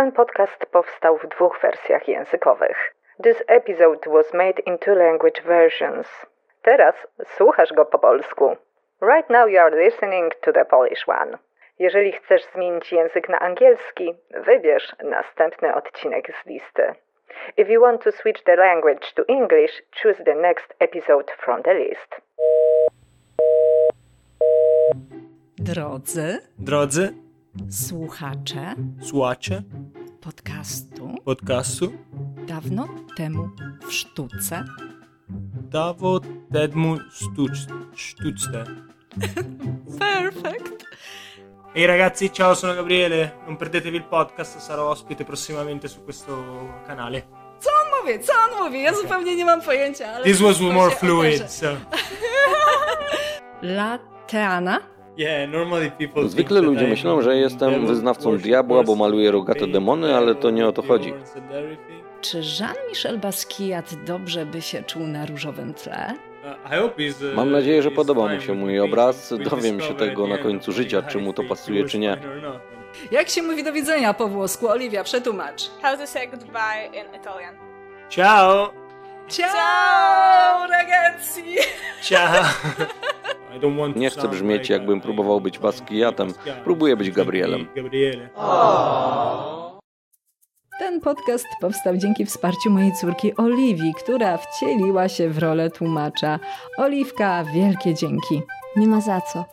Ten podcast powstał w 2 wersjach językowych. This episode was made in 2 language versions. Teraz słuchasz go po polsku. Right now you are listening to the Polish one. Jeżeli chcesz zmienić język na angielski, wybierz następny odcinek z listy. If you want to switch the language to English, choose the next episode from the list. Drodzy słuchacze podcastu Dawno temu w sztuce. Dawno temu sztuczne. Perfect. Ehi ragazzi, ciao, sono Gabriele. Non perdetevi il podcast, sarò ospite prossimamente su questo canale. Co on mówi? Ja zupełnie nie mam pojęcia, ale... This was more fluid, so... La Teana? Yeah, normally people... Zwykle ludzie myślą, że jestem wyznawcą diabła, bo maluję rogate demony, ale to nie o to chodzi. Czy Jean-Michel Basquiat dobrze by się czuł na różowym tle? Mam nadzieję, że podoba mu się mój obraz. Dowiem się tego na końcu życia, czy mu to pasuje, czy nie. Jak się mówi do widzenia po włosku? Oliwia, przetłumacz. How to say goodbye in Italian? Ciao, ragazzi! Ciao! Nie chcę brzmieć, jakbym próbował być Basquiatem. Próbuję być Gabrielem. Ten podcast powstał dzięki wsparciu mojej córki Oliwii, która wcieliła się w rolę tłumacza. Oliwka, wielkie dzięki. Nie ma za co.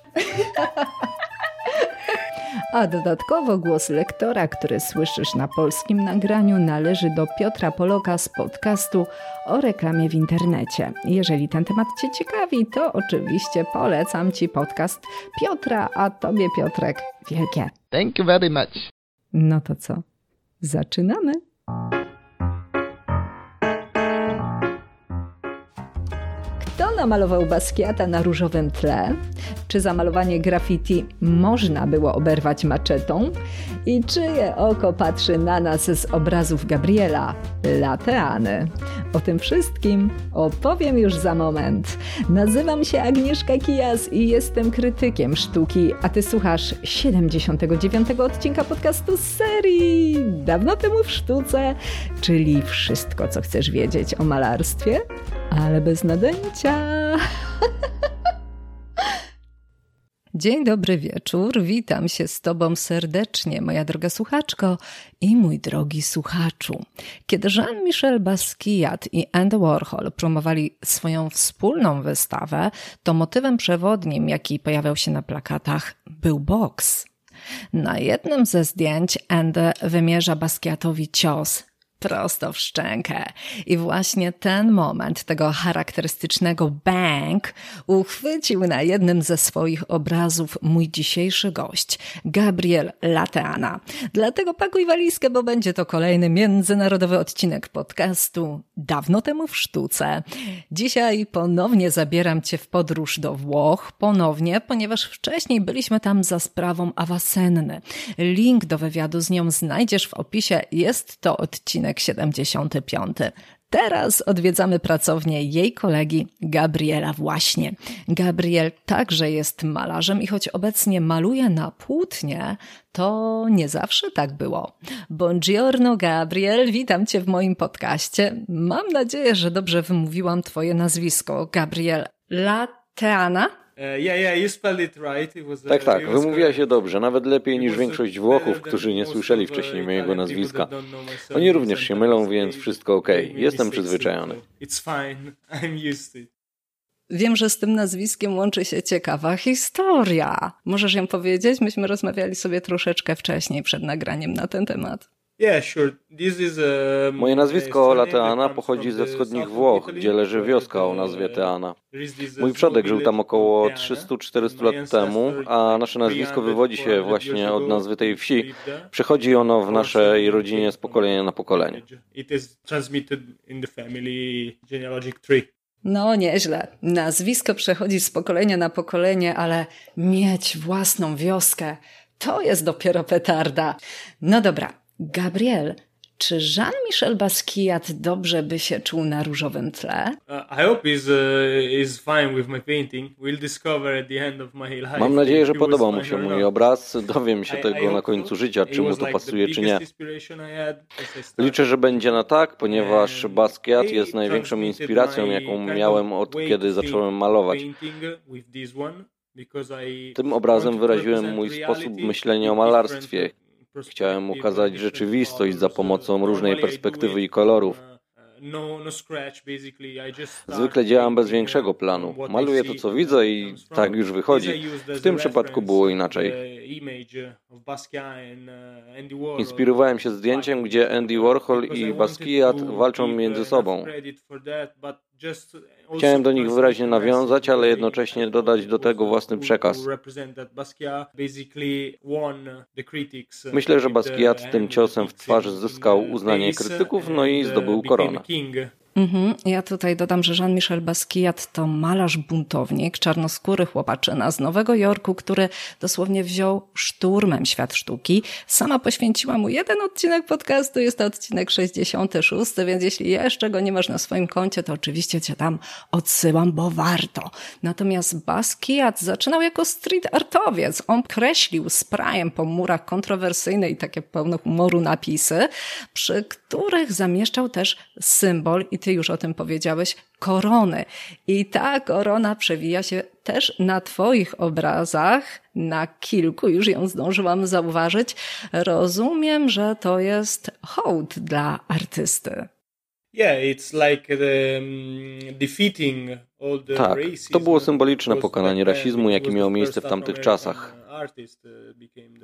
A dodatkowo głos lektora, który słyszysz na polskim nagraniu, należy do Piotra Poleka z podcastu o reklamie w internecie. Jeżeli ten temat Cię ciekawi, to oczywiście polecam Ci podcast Piotra, a Tobie, Piotrek, wielkie. Thank you very much. No to co? Zaczynamy! Kto namalował Basquiata na różowym tle? Czy zamalowanie graffiti można było oberwać maczetą? I czyje oko patrzy na nas z obrazów Gabriela La Teany? O tym wszystkim opowiem już za moment. Nazywam się Agnieszka Kijas i jestem krytykiem sztuki, a ty słuchasz 79. odcinka podcastu z serii Dawno temu w sztuce, czyli wszystko, co chcesz wiedzieć o malarstwie, ale bez nadęcia. Dzień dobry wieczór, witam się z Tobą serdecznie, moja droga słuchaczko i mój drogi słuchaczu. Kiedy Jean-Michel Basquiat i Andy Warhol promowali swoją wspólną wystawę, to motywem przewodnim, jaki pojawiał się na plakatach, był boks. Na jednym ze zdjęć Andy wymierza Basquiatowi cios prosto w szczękę. I właśnie ten moment tego charakterystycznego bang uchwycił na jednym ze swoich obrazów mój dzisiejszy gość, Gabriel La Teana. Dlatego pakuj walizkę, bo będzie to kolejny międzynarodowy odcinek podcastu Dawno temu w sztuce. Dzisiaj ponownie zabieram Cię w podróż do Włoch, ponieważ wcześniej byliśmy tam za sprawą Awa Senny. Link do wywiadu z nią znajdziesz w opisie, jest to odcinek 75. Teraz odwiedzamy pracownię jej kolegi Gabriela właśnie. Gabriel także jest malarzem i choć obecnie maluje na płótnie, to nie zawsze tak było. Buongiorno Gabriel, witam Cię w moim podcaście. Mam nadzieję, że dobrze wymówiłam Twoje nazwisko. Gabriel La Teana? Tak, wymówiła się dobrze, nawet lepiej niż większość Włochów, którzy nie słyszeli wcześniej mojego nazwiska. Oni również się mylą, więc wszystko okej. Jestem przyzwyczajony. Wiem, że z tym nazwiskiem łączy się ciekawa historia. Możesz ją powiedzieć? Myśmy rozmawiali sobie troszeczkę wcześniej przed nagraniem na ten temat. Moje nazwisko La Teana pochodzi ze wschodnich Włoch, gdzie leży wioska o nazwie Teana. Mój przodek żył tam około 300-400 lat temu, a nasze nazwisko wywodzi się właśnie od nazwy tej wsi. Przechodzi ono w naszej rodzinie z pokolenia na pokolenie. No nieźle. Nazwisko przechodzi z pokolenia na pokolenie, ale mieć własną wioskę to jest dopiero petarda. No dobra. Gabriel, Czy Jean-Michel Basquiat dobrze by się czuł na różowym tle? Mam nadzieję, że podoba mu się mój obraz. Dowiem się tego na końcu życia, czy mu to pasuje, czy nie. Liczę, że będzie na tak, ponieważ Basquiat jest największą inspiracją, jaką miałem od kiedy zacząłem malować. Tym obrazem wyraziłem mój sposób myślenia o malarstwie. Chciałem ukazać rzeczywistość za pomocą różnej perspektywy i kolorów. Zwykle działam bez większego planu. Maluję to, co widzę i tak już wychodzi. W tym przypadku było inaczej. Inspirowałem się zdjęciem, gdzie Andy Warhol i Basquiat walczą między sobą. Chciałem do nich wyraźnie nawiązać, ale jednocześnie dodać do tego własny przekaz. Myślę, że Basquiat tym ciosem w twarz zyskał uznanie krytyków, no i zdobył koronę. Ja tutaj dodam, że Jean-Michel Basquiat to malarz buntownik, czarnoskóry chłopaczyna z Nowego Jorku, który dosłownie wziął szturmem świat sztuki. Sama poświęciła mu jeden odcinek podcastu, jest to odcinek 66, więc jeśli jeszcze go nie masz na swoim koncie, to oczywiście cię tam odsyłam, bo warto. Natomiast Basquiat zaczynał jako street artowiec. On kreślił sprayem po murach kontrowersyjne i takie pełne humoru napisy, przy których zamieszczał też symbol i ty już o tym powiedziałeś, korony. I ta korona przewija się też na twoich obrazach, na kilku, już ją zdążyłam zauważyć. Rozumiem, że to jest hołd dla artysty. Tak, to było symboliczne pokonanie rasizmu, jakie miało miejsce w tamtych czasach.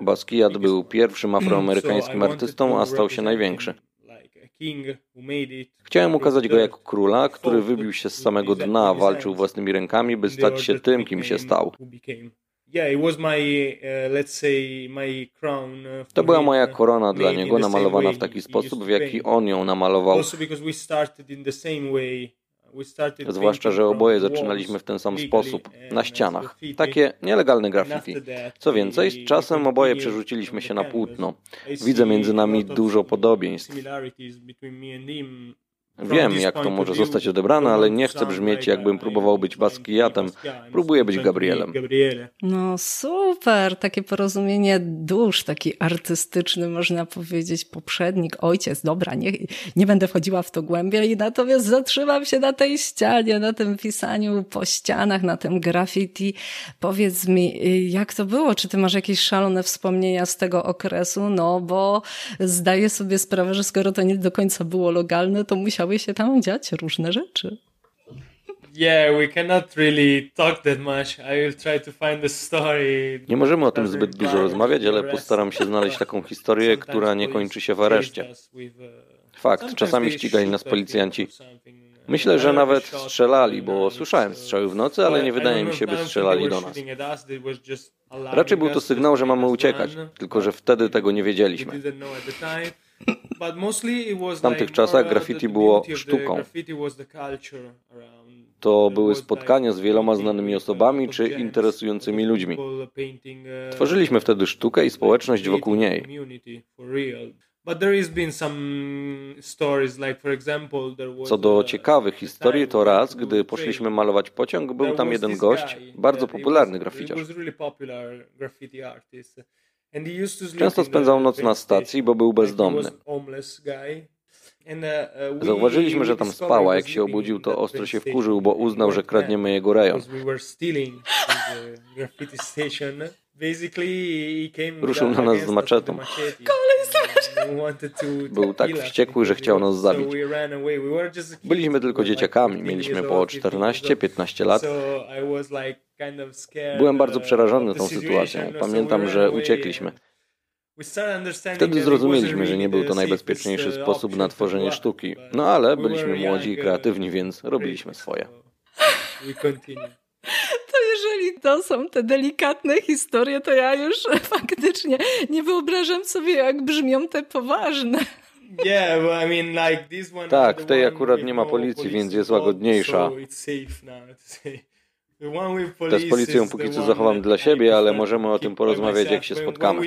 Basquiat był pierwszym afroamerykańskim artystą, a stał się największy. Chciałem ukazać go jako króla, który wybił się z samego dna, walczył własnymi rękami, by stać się tym, kim się stał. To była moja korona dla niego, namalowana w taki sposób, w jaki on ją namalował. Zwłaszcza, że oboje zaczynaliśmy w ten sam sposób, na ścianach. Takie nielegalne graffiti. Co więcej, z czasem oboje przerzuciliśmy się na płótno. Widzę między nami dużo podobieństw. Wiem, jak to może zostać odebrane, ale nie chcę brzmieć, jakbym próbował być Basquiatem. Próbuję być Gabrielem. No super, takie porozumienie dusz, taki artystyczny, można powiedzieć, poprzednik, ojciec. Dobra, nie będę wchodziła w to głębiej, natomiast zatrzymam się na tej ścianie, na tym pisaniu po ścianach, na tym graffiti. Powiedz mi, jak to było? Czy ty masz jakieś szalone wspomnienia z tego okresu? No bo zdaję sobie sprawę, że skoro to nie do końca było legalne, to musiał się tam dziać różne rzeczy. Nie możemy o tym zbyt dużo rozmawiać, ale postaram się znaleźć taką historię, która nie kończy się w areszcie. Fakt, czasami ścigali nas policjanci. Myślę, że nawet strzelali, bo słyszałem strzały w nocy, ale nie wydaje mi się, by strzelali do nas. Raczej był to sygnał, że mamy uciekać, tylko że wtedy tego nie wiedzieliśmy. W tamtych czasach graffiti było sztuką. To były spotkania z wieloma znanymi osobami czy interesującymi ludźmi. Tworzyliśmy wtedy sztukę i społeczność wokół niej. Co do ciekawych historii, to raz, gdy poszliśmy malować pociąg, był tam jeden gość, bardzo popularny graficiarz. Często spędzał noc na stacji, bo był bezdomny. Zauważyliśmy, że tam spała. Jak się obudził, to ostro się wkurzył, bo uznał, że kradniemy jego rejon. Ruszył na nas z maczetą. Był tak wściekły, że chciał nas zabić. Byliśmy tylko dzieciakami, mieliśmy po 14-15 lat. Byłem bardzo przerażony tą sytuacją. Pamiętam, że uciekliśmy. Wtedy zrozumieliśmy, że nie był to najbezpieczniejszy sposób na tworzenie sztuki. No ale byliśmy młodzi i kreatywni, więc robiliśmy swoje. Jeżeli to są te delikatne historie, to ja już faktycznie nie wyobrażam sobie, jak brzmią te poważne. Tak, w tej akurat nie ma policji, więc jest łagodniejsza. Te z policją póki co zachowam dla siebie, ale możemy o tym porozmawiać, jak się spotkamy.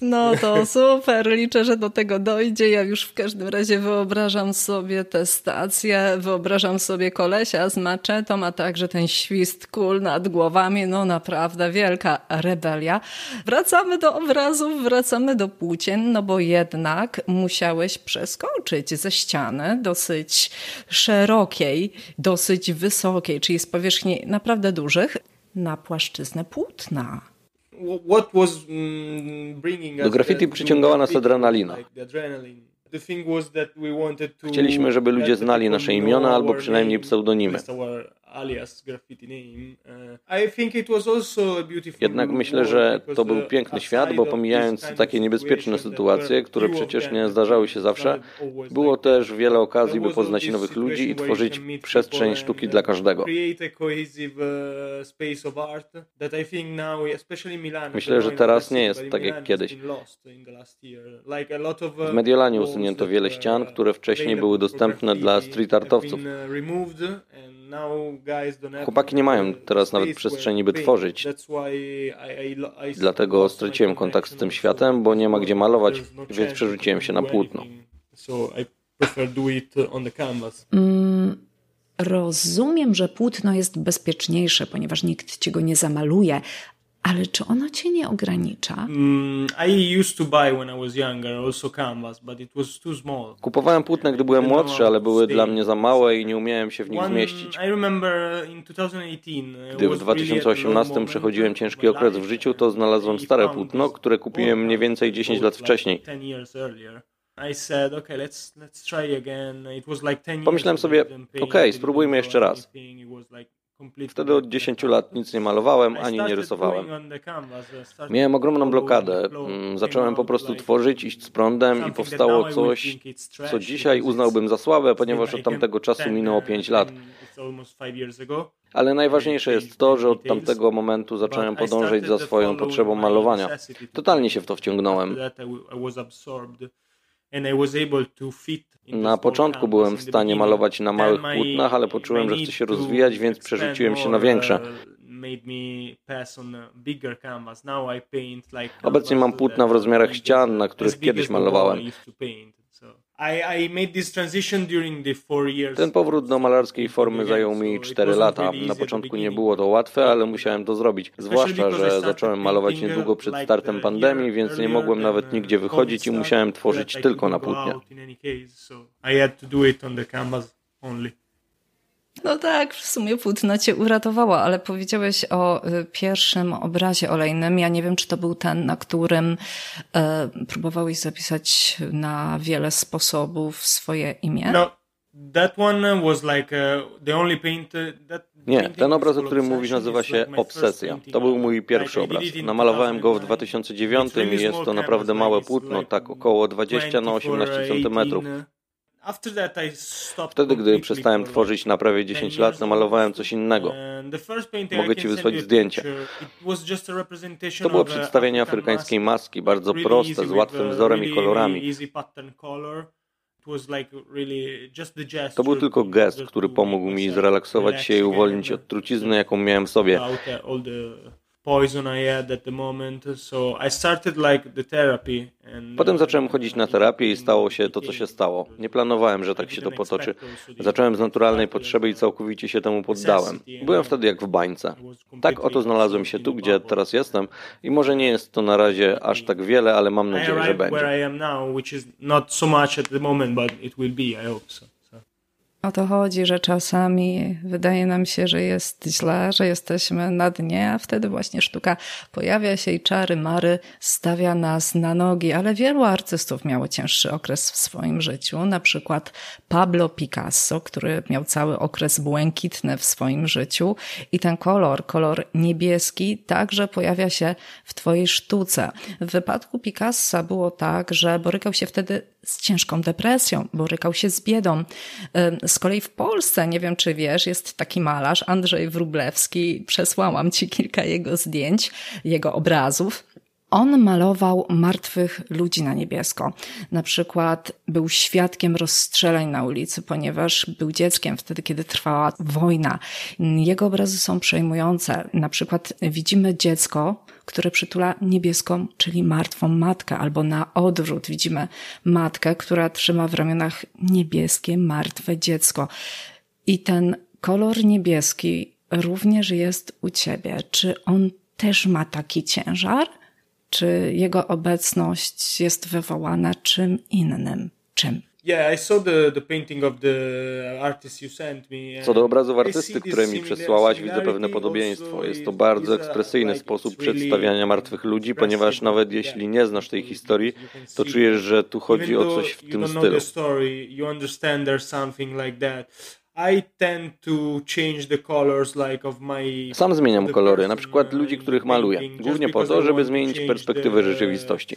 No to super, liczę, że do tego dojdzie. Ja już w każdym razie wyobrażam sobie tę stację, wyobrażam sobie kolesia z maczetą, a także ten świst kul nad głowami. No naprawdę wielka rebelia. Wracamy do obrazów, wracamy do płócien, no bo jednak musiałeś przeskoczyć ze ściany dosyć szerokiej, dosyć wysokiej, czyli z powierzchni naprawdę dużych, na płaszczyznę płótna. Do graffiti przyciągała nas adrenalina. Chcieliśmy, żeby ludzie znali nasze imiona albo przynajmniej pseudonimy. Jednak myślę, że to był piękny świat, bo pomijając takie niebezpieczne sytuacje, które przecież nie zdarzały się zawsze, było też wiele okazji, by poznać nowych ludzi i tworzyć przestrzeń sztuki dla każdego. Myślę, że teraz nie jest tak jak kiedyś. W Mediolanie usunięto wiele ścian, które wcześniej były dostępne dla street artowców. Chłopaki nie mają teraz nawet przestrzeni, by tworzyć. Dlatego straciłem kontakt z tym światem, bo nie ma gdzie malować, więc przerzuciłem się na płótno. Rozumiem, że płótno jest bezpieczniejsze, ponieważ nikt ci go nie zamaluje. Ale czy ono cię nie ogranicza? Kupowałem płótna, gdy byłem młodszy, ale były dla mnie za małe i nie umiałem się w nich zmieścić. Gdy w 2018 przechodziłem ciężki okres w życiu, to znalazłem stare płótno, które kupiłem mniej więcej 10 lat wcześniej. Pomyślałem sobie, okej, spróbujmy jeszcze raz. Wtedy od 10 lat nic nie malowałem, ani nie rysowałem. Miałem ogromną blokadę. Zacząłem po prostu tworzyć, iść z prądem i powstało coś, co dzisiaj uznałbym za słabe, ponieważ od tamtego czasu minęło 5 lat. Ale najważniejsze jest to, że od tamtego momentu zacząłem podążać za swoją potrzebą malowania. Totalnie się w to wciągnąłem. Na początku byłem w stanie malować na małych płótnach, ale poczułem, że chcę się rozwijać, więc przerzuciłem się na większe. Obecnie mam płótna w rozmiarach ścian, na których kiedyś malowałem. Ten powrót do malarskiej formy zajął mi 4 lata. Na początku nie było to łatwe, ale musiałem to zrobić. Zwłaszcza, że zacząłem malować niedługo przed startem pandemii, więc nie mogłem nawet nigdzie wychodzić i musiałem tworzyć tylko na płótnie. No tak, w sumie płótno cię uratowała, ale powiedziałeś o pierwszym obrazie olejnym. Ja nie wiem, czy to był ten, na którym próbowałeś zapisać na wiele sposobów swoje imię? No. Nie, ten obraz, o którym mówisz, nazywa się Obsesja. To był mój pierwszy obraz. Namalowałem go w 2009 i jest to naprawdę małe płótno, tak około 20 na 18 cm. Wtedy, gdy przestałem tworzyć na prawie 10 lat, namalowałem coś innego. Mogę ci wysłać zdjęcie. To było przedstawienie afrykańskiej maski, bardzo proste, z łatwym wzorem i kolorami. To był tylko gest, który pomógł mi zrelaksować się i uwolnić od trucizny, jaką miałem w sobie. Potem zacząłem chodzić na terapię i stało się to, co się stało. Nie planowałem, że tak się to potoczy. Zacząłem z naturalnej potrzeby i całkowicie się temu poddałem. Byłem wtedy jak w bańce. Tak oto znalazłem się tu, gdzie teraz jestem i może nie jest to na razie aż tak wiele, ale mam nadzieję, że będzie. O to chodzi, że czasami wydaje nam się, że jest źle, że jesteśmy na dnie, a wtedy właśnie sztuka pojawia się i czary mary stawia nas na nogi. Ale wielu artystów miało cięższy okres w swoim życiu, na przykład Pablo Picasso, który miał cały okres błękitny w swoim życiu i ten kolor niebieski także pojawia się w twojej sztuce. W wypadku Picassa było tak, że borykał się wtedy z ciężką depresją, borykał się z biedą. Z kolei w Polsce, nie wiem czy wiesz, jest taki malarz Andrzej Wróblewski, przesłałam ci kilka jego zdjęć, jego obrazów. On malował martwych ludzi na niebiesko. Na przykład był świadkiem rozstrzelań na ulicy, ponieważ był dzieckiem wtedy, kiedy trwała wojna. Jego obrazy są przejmujące. Na przykład widzimy dziecko, które przytula niebieską, czyli martwą matkę, albo na odwrót widzimy matkę, która trzyma w ramionach niebieskie, martwe dziecko. I ten kolor niebieski również jest u ciebie. Czy on też ma taki ciężar? Czy jego obecność jest wywołana czym innym? Czym? Co do obrazów artysty, które mi przesłałaś, widzę pewne podobieństwo. Jest to bardzo ekspresyjny sposób przedstawiania martwych ludzi, ponieważ nawet jeśli nie znasz tej historii, to czujesz, że tu chodzi o coś w tym stylu. Sam zmieniam kolory, na przykład ludzi, których maluję, głównie po to, żeby zmienić perspektywę rzeczywistości.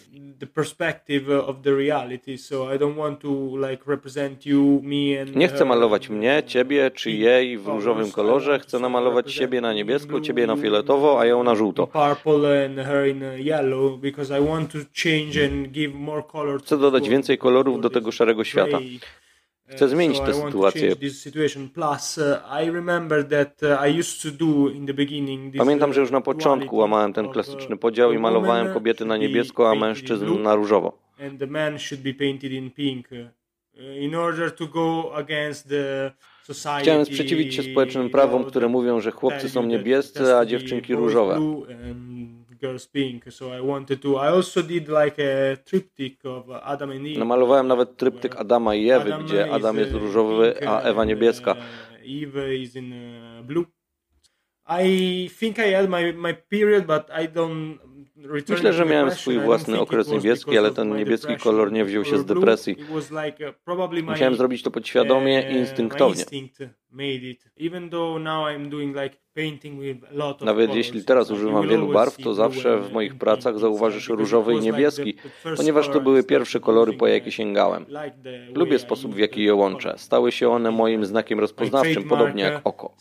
Nie chcę malować mnie, ciebie czy jej w różowym kolorze, chcę namalować siebie na niebiesko, ciebie na fioletowo, a ją na żółto. Chcę dodać więcej kolorów do tego szarego świata. Chcę zmienić tę sytuację. Pamiętam, że już na początku łamałem ten klasyczny podział i malowałem kobiety na niebiesko, a mężczyzn na różowo. Chciałem sprzeciwić się społecznym prawom, które mówią, że chłopcy są niebiescy, a dziewczynki różowe. Namalowałem nawet tryptyk Adama i Ewy, gdzie Adam jest różowy, a Ewa niebieska. Myślę, że miałem swój własny okres niebieski, ale ten niebieski kolor nie wziął się z depresji. Musiałem zrobić to podświadomie i instynktownie. Nawet jeśli teraz używam wielu barw, to zawsze w moich pracach zauważysz różowy i niebieski, ponieważ to były pierwsze kolory, po jakie sięgałem. Lubię sposób, w jaki je łączę. Stały się one moim znakiem rozpoznawczym, podobnie jak oko.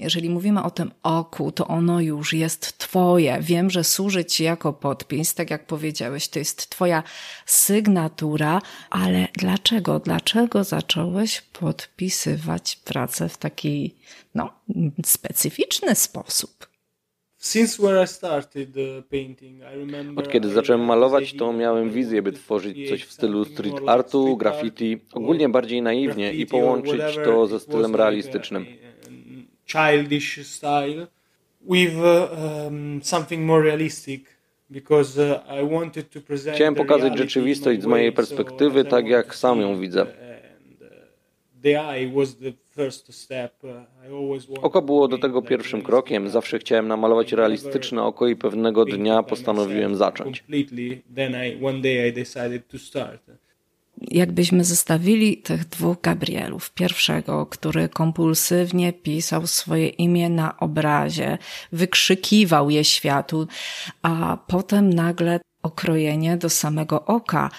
Jeżeli mówimy o tym oku, to ono już jest twoje. Wiem, że służy ci jako podpis, tak jak powiedziałeś, to jest twoja sygnatura, ale dlaczego? Dlaczego zacząłeś podpisywać pracę w taki specyficzny sposób? Od kiedy zacząłem malować, to miałem wizję, by tworzyć coś w stylu street artu, graffiti, ogólnie bardziej naiwnie i połączyć to ze stylem realistycznym. Childish style with something more realistic because I wanted to present. Chciałem pokazać rzeczywistość z mojej perspektywy, tak jak sam ją widzę. Oko było do tego pierwszym krokiem. Zawsze chciałem namalować realistyczne oko i pewnego dnia postanowiłem zacząć. Jakbyśmy zestawili tych dwóch Gabrielów. Pierwszego, który kompulsywnie pisał swoje imię na obrazie, wykrzykiwał je światu, a potem nagle okrojenie do samego oka.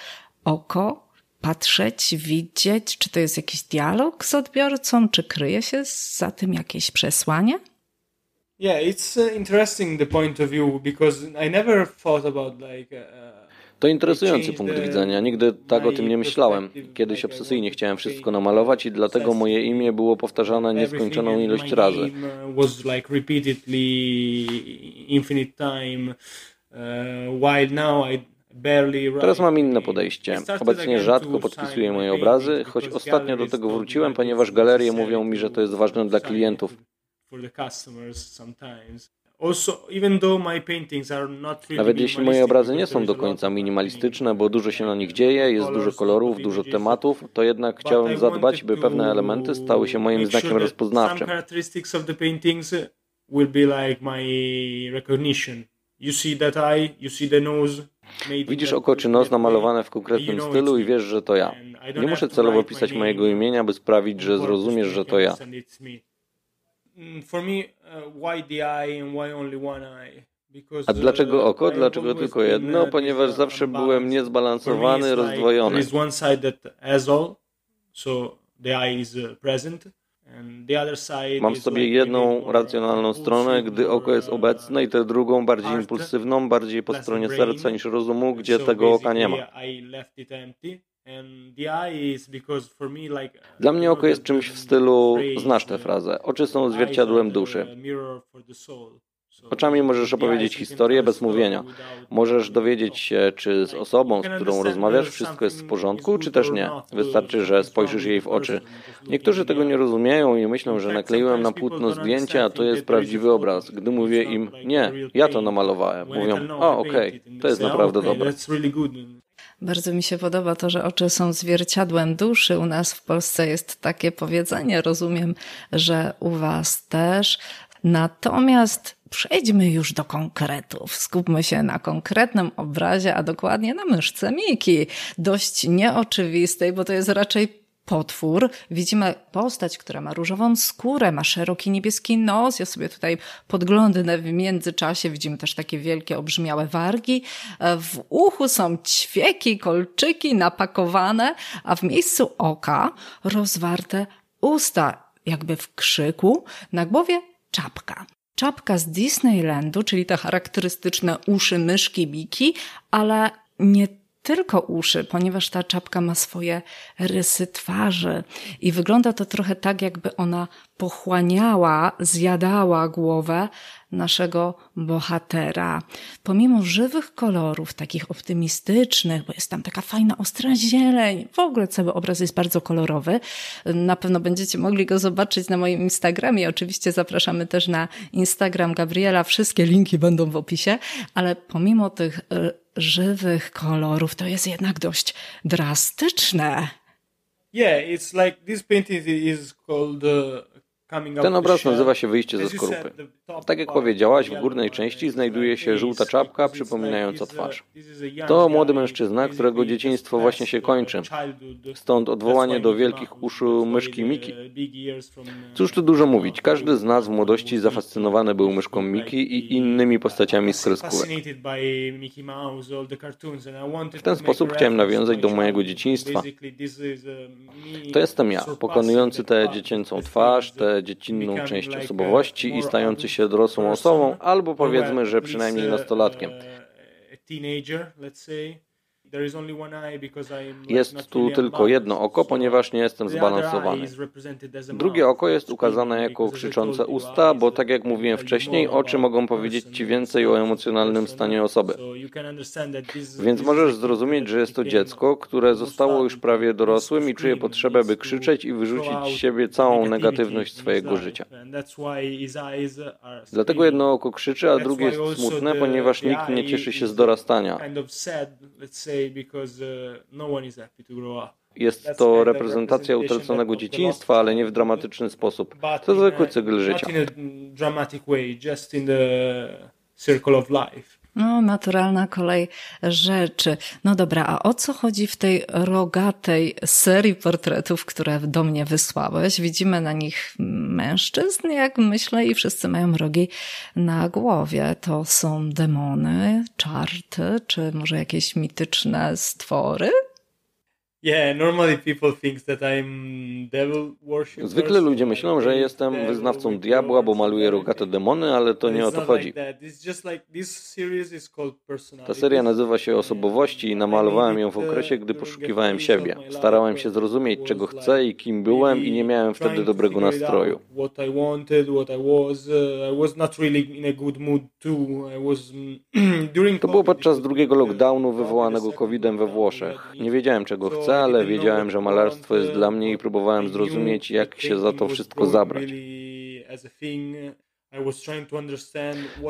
Oko, patrzeć, widzieć, czy to jest jakiś dialog z odbiorcą, czy kryje się za tym jakieś przesłanie? To interesujący punkt widzenia. Nigdy tak o tym nie myślałem. Kiedyś obsesyjnie chciałem wszystko namalować i dlatego moje imię było powtarzane nieskończoną ilość razy. Teraz mam inne podejście. Obecnie rzadko podpisuję moje obrazy, choć ostatnio do tego wróciłem, ponieważ galerie mówią mi, że to jest ważne dla klientów. Nawet jeśli moje obrazy nie są do końca minimalistyczne, bo dużo się na nich dzieje, jest dużo kolorów, dużo tematów, to jednak chciałem zadbać, by pewne elementy stały się moim znakiem rozpoznawczym. Widzisz oko czy nos namalowane w konkretnym stylu i wiesz, że to ja. Nie muszę celowo pisać mojego imienia, by sprawić, że zrozumiesz, że to ja. A dlaczego oko? Dlaczego tylko jedno? Ponieważ zawsze byłem niezbalansowany, rozdwojony. Mam w sobie jedną racjonalną stronę, gdy oko jest obecne, i tę drugą, bardziej impulsywną, bardziej po stronie serca niż rozumu, gdzie tego oka nie ma. Dla mnie oko jest czymś w stylu, znasz tę frazę, oczy są zwierciadłem duszy. Oczami możesz opowiedzieć historię bez mówienia. Możesz dowiedzieć się, czy z osobą, z którą rozmawiasz, wszystko jest w porządku, czy też nie. Wystarczy, że spojrzysz jej w oczy. Niektórzy tego nie rozumieją i myślą, że nakleiłem na płótno zdjęcie, a to jest prawdziwy obraz. Gdy mówię im, nie, ja to namalowałem, mówią, a okej, to jest naprawdę dobre. Bardzo mi się podoba to, że oczy są zwierciadłem duszy. U nas w Polsce jest takie powiedzenie, rozumiem, że u was też. Natomiast przejdźmy już do konkretów. Skupmy się na konkretnym obrazie, a dokładnie na myszce Miki. Dość nieoczywistej, bo to jest raczej potwór. Widzimy postać, która ma różową skórę, ma szeroki niebieski nos. Ja sobie tutaj podglądnę w międzyczasie. Widzimy też takie wielkie, obrzmiałe wargi. W uchu są ćwieki, kolczyki napakowane, a w miejscu oka rozwarte usta, jakby w krzyku. Na głowie czapka. Czapka z Disneylandu, czyli te charakterystyczne uszy myszki Miki, ale nie tylko uszy, ponieważ ta czapka ma swoje rysy twarzy i wygląda to trochę tak, jakby ona pochłaniała, zjadała głowę naszego bohatera. Pomimo żywych kolorów, takich optymistycznych, bo jest tam taka fajna, ostra zieleń, w ogóle cały obraz jest bardzo kolorowy. Na pewno będziecie mogli go zobaczyć na moim Instagramie. Oczywiście zapraszamy też na Instagram Gabriela. Wszystkie linki będą w opisie, ale pomimo tych żywych kolorów to jest jednak dość drastyczne. Ten obraz nazywa się Wyjście ze skorupy. Tak jak powiedziałaś, w górnej części znajduje się żółta czapka przypominająca twarz. To młody mężczyzna, którego dzieciństwo właśnie się kończy. Stąd odwołanie do wielkich uszu myszki Miki. Cóż tu dużo mówić, każdy z nas w młodości zafascynowany był myszką Miki i innymi postaciami z kreskówek. W ten sposób chciałem nawiązać do mojego dzieciństwa. To jestem ja, pokonujący tę dziecięcą twarz, tę dziecinną część osobowości i stający się dorosłą osobą, albo powiedzmy, że przynajmniej nastolatkiem. Jest tu tylko jedno oko, ponieważ nie jestem zbalansowany. Drugie oko jest ukazane jako krzyczące usta, bo tak jak mówiłem wcześniej, oczy mogą powiedzieć ci więcej o emocjonalnym stanie osoby. Więc możesz zrozumieć, że jest to dziecko, które zostało już prawie dorosłym i czuje potrzebę, by krzyczeć i wyrzucić z siebie całą negatywność swojego życia. Dlatego jedno oko krzyczy, a drugie jest smutne, ponieważ nikt nie cieszy się z dorastania. Jest to reprezentacja utraconego dzieciństwa, ale nie w dramatyczny sposób. To zwykły cykl życia. No, naturalna kolej rzeczy. No dobra, a o co chodzi w tej rogatej serii portretów, które do mnie wysłałeś? Widzimy na nich mężczyzn, jak myślę, i wszyscy mają rogi na głowie. To są demony, czarty, czy może jakieś mityczne stwory? Zwykle ludzie myślą, że jestem wyznawcą diabła, bo maluję rogate demony, ale to nie o to chodzi. Ta seria nazywa się Osobowości i namalowałem ją w okresie, gdy poszukiwałem siebie. Starałem się zrozumieć, czego chcę i kim byłem, i nie miałem wtedy dobrego nastroju. To było podczas drugiego lockdownu wywołanego COVID-em we Włoszech. Nie wiedziałem, czego chcę, ale wiedziałem, że malarstwo jest dla mnie i próbowałem zrozumieć, jak się za to wszystko zabrać.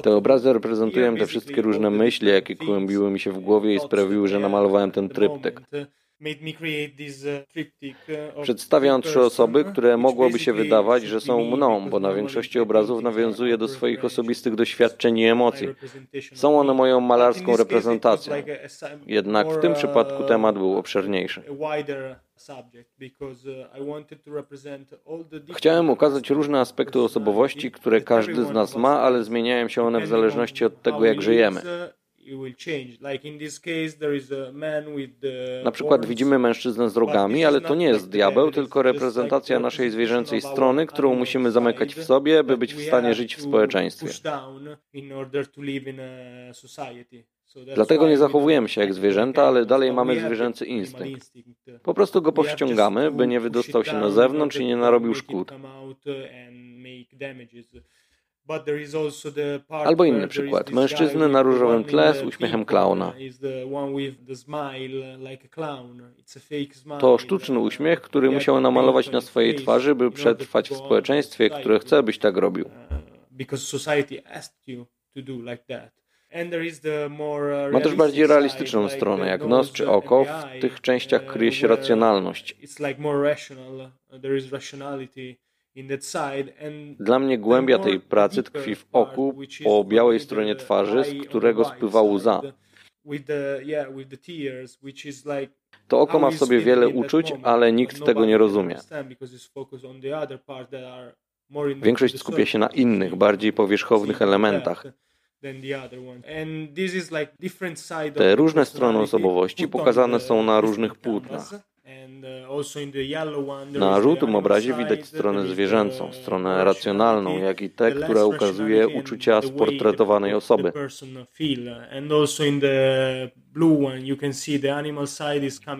Te obrazy reprezentują te wszystkie różne myśli, jakie kłębiły mi się w głowie i sprawiły, że namalowałem ten tryptyk. Przedstawiam trzy osoby, które mogłoby się wydawać, że są mną, bo na większości obrazów nawiązuję do swoich osobistych doświadczeń i emocji. Są one moją malarską reprezentacją. Jednak w tym przypadku temat był obszerniejszy. Chciałem ukazać różne aspekty osobowości, które każdy z nas ma, ale zmieniają się one w zależności od tego, jak żyjemy. Na przykład widzimy mężczyznę z rogami, ale to nie jest diabeł, tylko reprezentacja naszej zwierzęcej strony, którą musimy zamykać w sobie, by być w stanie żyć w społeczeństwie. Dlatego nie zachowujemy się jak zwierzęta, ale dalej mamy zwierzęcy instynkt. Po prostu go powściągamy, by nie wydostał się na zewnątrz i nie narobił szkód. Albo inny przykład. Mężczyzny na różowym tle z uśmiechem klauna. To sztuczny uśmiech, który musiał namalować na swojej twarzy, by przetrwać w społeczeństwie, które chce, byś tak robił. Ma też bardziej realistyczną stronę, jak nos czy oko. W tych częściach kryje się racjonalność. Dla mnie głębia tej pracy tkwi w oku, po białej stronie twarzy, z którego spływa łza. To oko ma w sobie wiele uczuć, ale nikt tego nie rozumie. Większość skupia się na innych, bardziej powierzchownych elementach. Te różne strony osobowości pokazane są na różnych płótnach. Na żółtym obrazie widać stronę zwierzęcą, stronę racjonalną, jak i tę, która ukazuje uczucia sportretowanej osoby.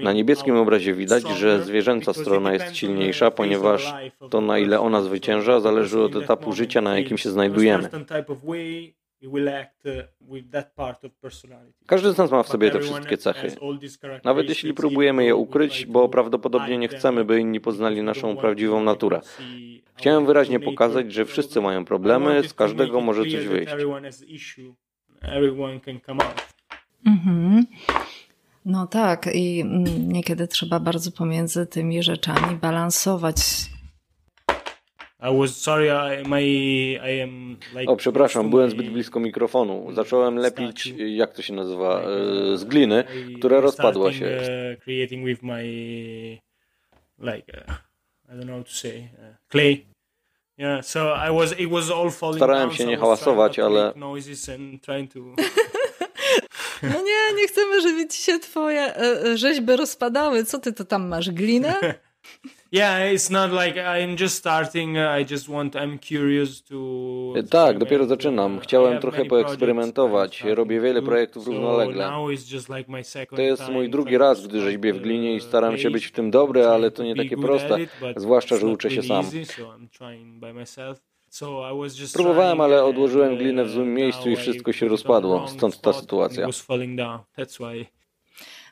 Na niebieskim obrazie widać, że zwierzęca strona jest silniejsza, ponieważ to, na ile ona zwycięża, zależy od etapu życia, na jakim się znajdujemy. Każdy z nas ma w sobie te wszystkie cechy, nawet jeśli próbujemy je ukryć, bo prawdopodobnie nie chcemy, by inni poznali naszą prawdziwą naturę. Chciałem wyraźnie pokazać, że wszyscy mają problemy, z każdego może coś wyjść. No tak, i niekiedy trzeba bardzo pomiędzy tymi rzeczami balansować. Przepraszam, byłem zbyt blisko mikrofonu. Zacząłem lepić, jak to się nazywa, z gliny, która rozpadła się. Starałem się nie hałasować, ale... No nie chcemy, żeby ci się twoje rzeźby rozpadały. Co ty to tam masz, glinę? Tak, dopiero zaczynam. Chciałem trochę poeksperymentować. Robię wiele projektów równolegle. To jest mój drugi raz, gdy rzeźbię w glinie i staram się być w tym dobry, ale to nie takie proste, zwłaszcza, że uczę się sam. Próbowałem, ale odłożyłem glinę w złym miejscu i wszystko się rozpadło, stąd ta sytuacja.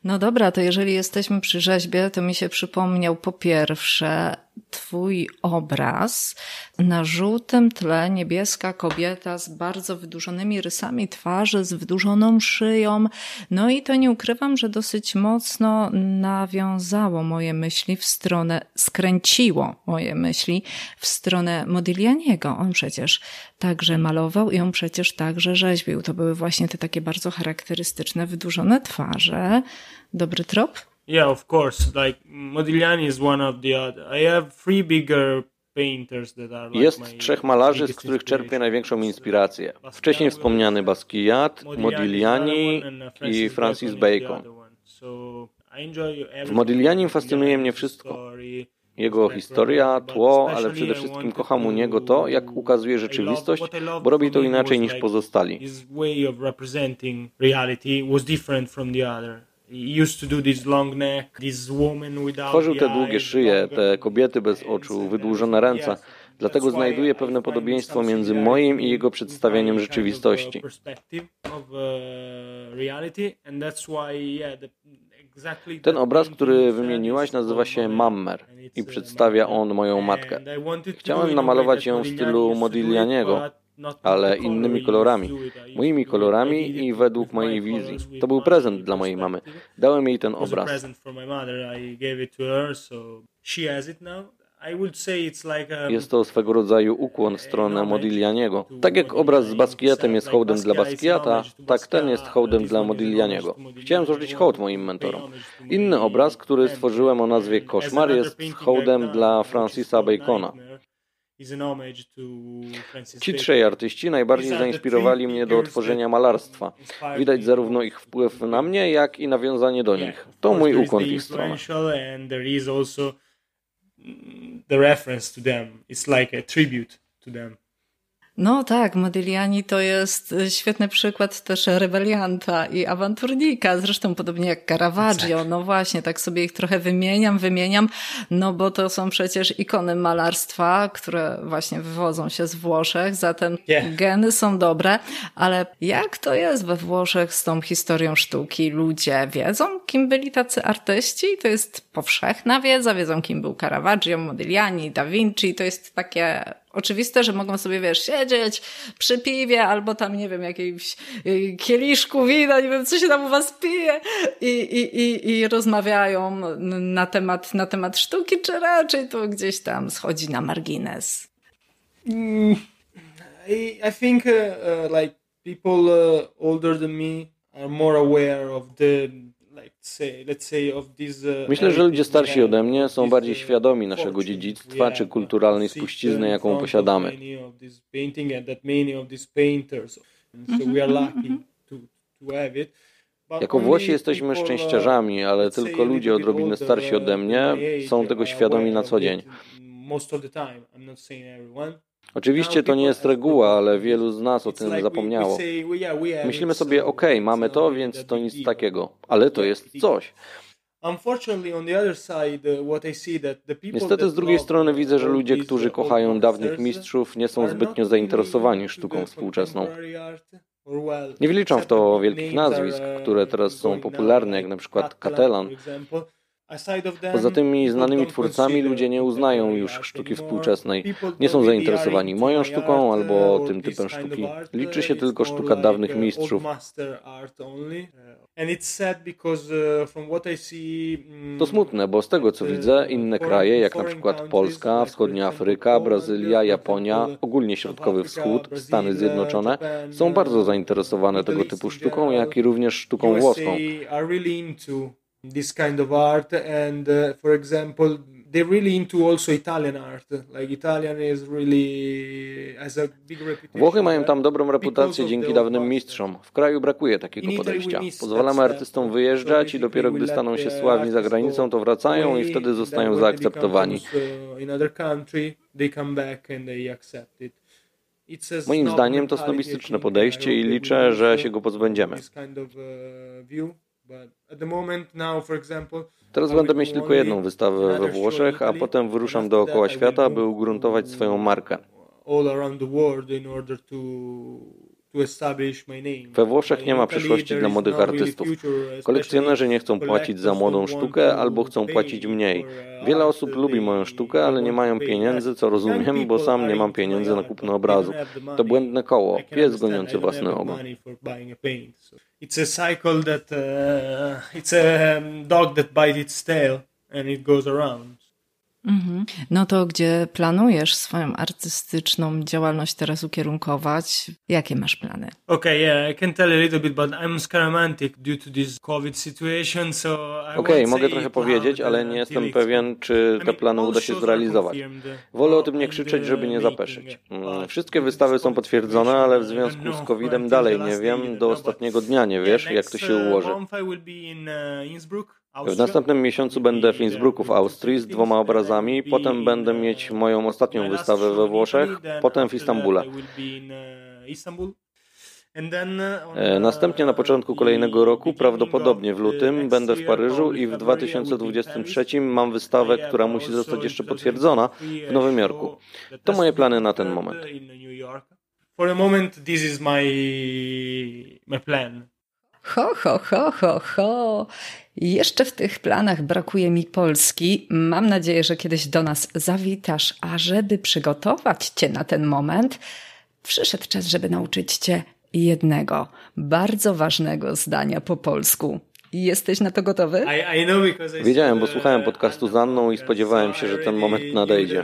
No dobra, to jeżeli jesteśmy przy rzeźbie, to mi się przypomniał po pierwsze twój obraz. Na żółtym tle niebieska kobieta z bardzo wydłużonymi rysami twarzy, z wydłużoną szyją. No i to nie ukrywam, że dosyć mocno nawiązało moje myśli w stronę, skręciło moje myśli w stronę Modiglianiego. On przecież także malował i on przecież także rzeźbił. To były właśnie te takie bardzo charakterystyczne, wydłużone twarze. Dobry trop? Yeah, of course. Like Modigliani is one of the other. I have three bigger painters that are like Jest trzech malarzy, z których czerpię największą inspirację. Wcześniej wspomniany Basquiat, Modigliani i Francis Bacon. W Modiglianim fascynuje mnie wszystko. Jego historia, tło, ale przede wszystkim kocham u niego to, jak ukazuje rzeczywistość, bo robi to inaczej niż pozostali. Tworzył te długie szyje, te kobiety bez oczu, wydłużone ręce. Dlatego znajduję pewne podobieństwo między moim i jego przedstawieniem rzeczywistości. Ten obraz, który wymieniłaś, nazywa się Mammer i przedstawia on moją matkę. Chciałem namalować ją w stylu Modiglianiego, ale innymi kolorami, moimi kolorami i według mojej wizji. To był prezent dla mojej mamy. Dałem jej ten obraz. Jest to swego rodzaju ukłon w stronę Modiglianiego. Tak jak obraz z Basquiatem jest hołdem dla Basquiata, tak ten jest hołdem dla Modiglianiego. Chciałem złożyć hołd moim mentorom. Inny obraz, który stworzyłem o nazwie Koszmar, jest hołdem dla Francisa Bacona. Ci trzej artyści najbardziej zainspirowali mnie do odtworzenia malarstwa. Widać zarówno ich wpływ na mnie, jak i nawiązanie do nich. To mój ukłon w ich stronę. No tak, Modigliani to jest świetny przykład też rebelianta i awanturnika, zresztą podobnie jak Caravaggio, no właśnie, tak sobie ich trochę wymieniam, no bo to są przecież ikony malarstwa, które właśnie wywodzą się z Włoszech, zatem geny są dobre, ale jak to jest we Włoszech z tą historią sztuki? Ludzie wiedzą, kim byli tacy artyści? To jest powszechna wiedza, wiedzą, kim był Caravaggio, Modigliani, Da Vinci, to jest takie... Oczywiste, że mogą sobie, siedzieć przy piwie albo tam, jakimś kieliszku wina, co się tam u was pije i rozmawiają na temat sztuki, czy raczej to gdzieś tam schodzi na margines. I think like people older than me are more aware of the Myślę, że ludzie starsi ode mnie są bardziej świadomi naszego dziedzictwa czy kulturalnej spuścizny, jaką posiadamy. Jako Włosi jesteśmy szczęściarzami, ale tylko ludzie odrobinę starsi ode mnie są tego świadomi na co dzień. Oczywiście to nie jest reguła, ale wielu z nas o tym zapomniało. Myślimy sobie, okej, mamy to, więc to nic takiego, ale to jest coś. Niestety z drugiej strony widzę, że ludzie, którzy kochają dawnych mistrzów, nie są zbytnio zainteresowani sztuką współczesną. Nie wliczam w to wielkich nazwisk, które teraz są popularne, jak na przykład Cattelan. Poza tymi znanymi twórcami ludzie nie uznają już sztuki współczesnej. Nie są zainteresowani moją sztuką albo tym typem sztuki. Liczy się tylko sztuka dawnych mistrzów. To smutne, bo z tego co widzę, inne kraje, jak na przykład Polska, Wschodnia Afryka, Brazylia, Japonia, ogólnie Środkowy Wschód, Stany Zjednoczone, są bardzo zainteresowane tego typu sztuką, jak i również sztuką włoską. This kind of art, and for example, they're really into also Italian art. Like Italian is really has a big reputation. Włochy mają tam dobrą reputację dzięki dawnym mistrzom. W kraju brakuje takiego podejścia. Pozwalamy artystom wyjeżdżać i dopiero gdy staną się sławni za granicą, to wracają i wtedy zostają zaakceptowani. In other country, they come back and they accept it. Moim zdaniem to snobistyczne podejście i liczę, że się go pozbędziemy. Teraz będę mieć tylko jedną wystawę we Włoszech, a potem wyruszam dookoła świata, by ugruntować swoją markę. We Włoszech nie ma przyszłości dla młodych artystów. Kolekcjonerzy nie chcą płacić za młodą sztukę albo chcą płacić mniej. Wiele osób lubi moją sztukę, ale nie mają pieniędzy, co rozumiem, bo sam nie mam pieniędzy na kupno obrazu. To błędne koło, pies goniący własny ogon. It's a cycle that it's a dog that bites its tail and it goes around. Mm-hmm. No to gdzie planujesz swoją artystyczną działalność teraz ukierunkować? Jakie masz plany? I can tell a little bit, but I'm scaramantic due to this COVID situation, so mogę trochę powiedzieć, ale nie jestem pewien, czy te plany uda się zrealizować. Wolę o tym nie krzyczeć, żeby nie zapeszyć. Wszystkie wystawy są potwierdzone, ale w związku z COVID-em dalej nie wiem, do ostatniego dnia nie wiesz, jak to się ułoży. W następnym miesiącu będę w Innsbrucku w Austrii z 2 obrazami, potem będę mieć moją ostatnią wystawę we Włoszech, potem w Istambule. Następnie na początku kolejnego roku, prawdopodobnie w lutym, będę w Paryżu i w 2023 mam wystawę, która musi zostać jeszcze potwierdzona, w Nowym Jorku. To moje plany na ten moment. Ho. Jeszcze w tych planach brakuje mi Polski. Mam nadzieję, że kiedyś do nas zawitasz, a żeby przygotować Cię na ten moment, przyszedł czas, żeby nauczyć Cię jednego bardzo ważnego zdania po polsku. Jesteś na to gotowy? Wiedziałem, bo słuchałem podcastu z Anną i spodziewałem się, że ten moment nadejdzie.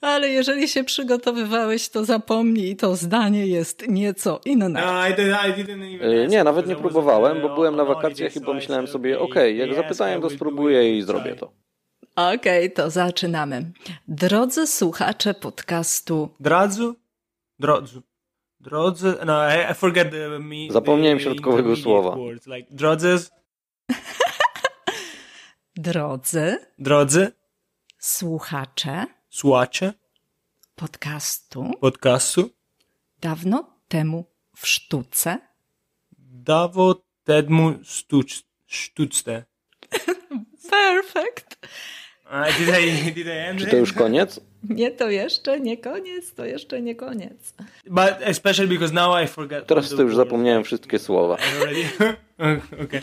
Ale jeżeli się przygotowywałeś, to zapomnij, to zdanie jest nieco inne. Nie, nawet nie próbowałem, bo byłem na wakacjach i pomyślałem sobie, jak zapytałem, to spróbuję i zrobię to. Okej, to zaczynamy. Drodzy słuchacze podcastu... Drodzy... No, I forget the... Zapomniałem środkowego słowa. Like, drodzy... Drodzy... Słuchacze... Podcastu... Dawno temu w sztuce... Perfect. Czy to już koniec? Nie, to jeszcze nie koniec, But especially because now I forgot. Teraz to już zapomniałem wszystkie słowa. Okay.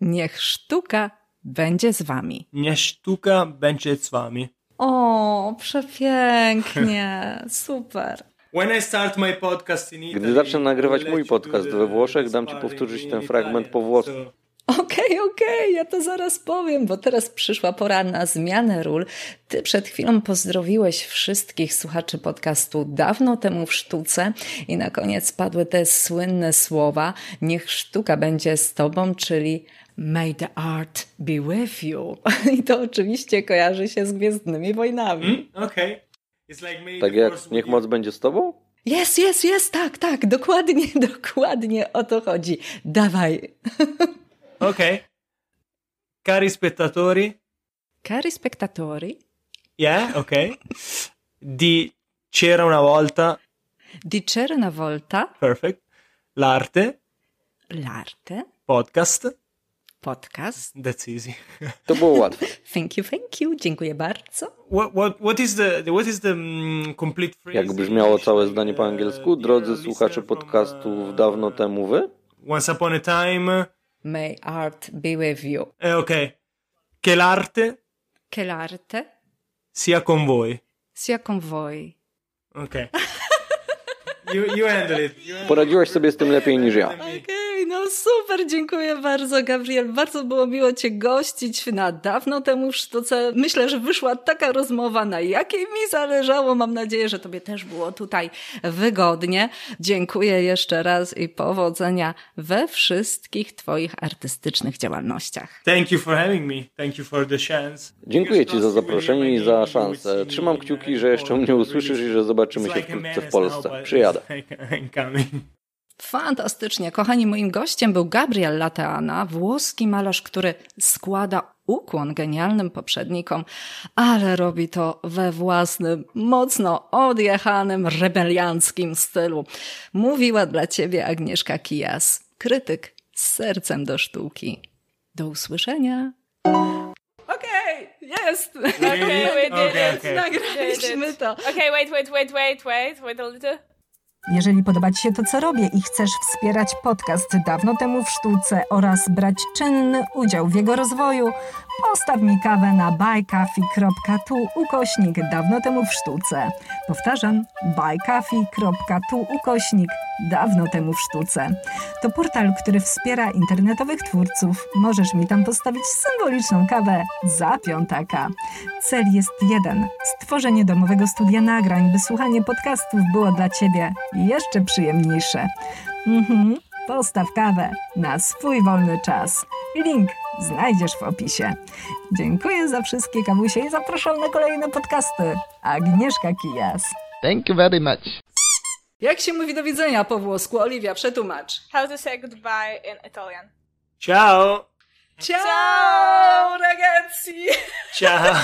Niech sztuka będzie z wami. O, przepięknie, super. Gdy zacznę nagrywać mój podcast we Włoszech, dam ci powtórzyć ten fragment po włosku. Okej, ja to zaraz powiem, bo teraz przyszła pora na zmianę ról. Ty przed chwilą pozdrowiłeś wszystkich słuchaczy podcastu dawno temu w sztuce i na koniec padły te słynne słowa: niech sztuka będzie z tobą, czyli may the art be with you. I to oczywiście kojarzy się z Gwiezdnymi Wojnami. Okej. Like tak jak niech moc będzie z tobą? Yes, tak, dokładnie o to chodzi. Dawaj. Okej. Cari spettatori. Yeah, okej. Di c'era una volta. Perfect. L'arte. Podcast. That's easy. To było łatwe. Thank you. Dziękuję bardzo. What is the complete phrase? Jak brzmiało całe zdanie po angielsku? Drodzy słuchacze podcastów dawno temu wy? Once upon a time. May art be with you. Okej. Che l'arte. Sia con voi. Okej. You handle it. Poradziłaś sobie z tym lepiej niż ja. No super, dziękuję bardzo, Gabriel. Bardzo było miło cię gościć na dawno temu w sztuce. Myślę, że wyszła taka rozmowa, na jakiej mi zależało. Mam nadzieję, że tobie też było tutaj wygodnie. Dziękuję jeszcze raz i powodzenia we wszystkich twoich artystycznych działalnościach. Thank you for having me. Thank you for the chance. Dziękuję ci za zaproszenie i za szansę. Trzymam kciuki, że jeszcze mnie usłyszysz i że zobaczymy się wkrótce w Polsce. Przyjadę. Fantastycznie. Kochani, moim gościem był Gabriel La Teana, włoski malarz, który składa ukłon genialnym poprzednikom, ale robi to we własnym, mocno odjechanym, rebelianckim stylu. Mówiła dla ciebie Agnieszka Kijas, krytyk z sercem do sztuki. Do usłyszenia. Jest! Okay, nagraliśmy to. Wait a little. Jeżeli podoba ci się to, co robię i chcesz wspierać podcast dawno temu w sztuce oraz brać czynny udział w jego rozwoju, postaw mi kawę na buycoffee.tu/dawno temu w sztuce. Powtarzam, buycoffee.tu/dawno temu w sztuce. To portal, który wspiera internetowych twórców. Możesz mi tam postawić symboliczną kawę za piątaka. Cel jest jeden. Stworzenie domowego studia nagrań, by słuchanie podcastów było dla ciebie jeszcze przyjemniejsze. Postaw kawę na swój wolny czas. Link znajdziesz w opisie. Dziękuję za wszystkie kawusie i zapraszam na kolejne podcasty. Agnieszka Kijas. Thank you very much. Jak się mówi do widzenia po włosku? Oliwia, przetłumacz. How to say goodbye in Italian. Ciao. Ciao, ragazzi. Ciao.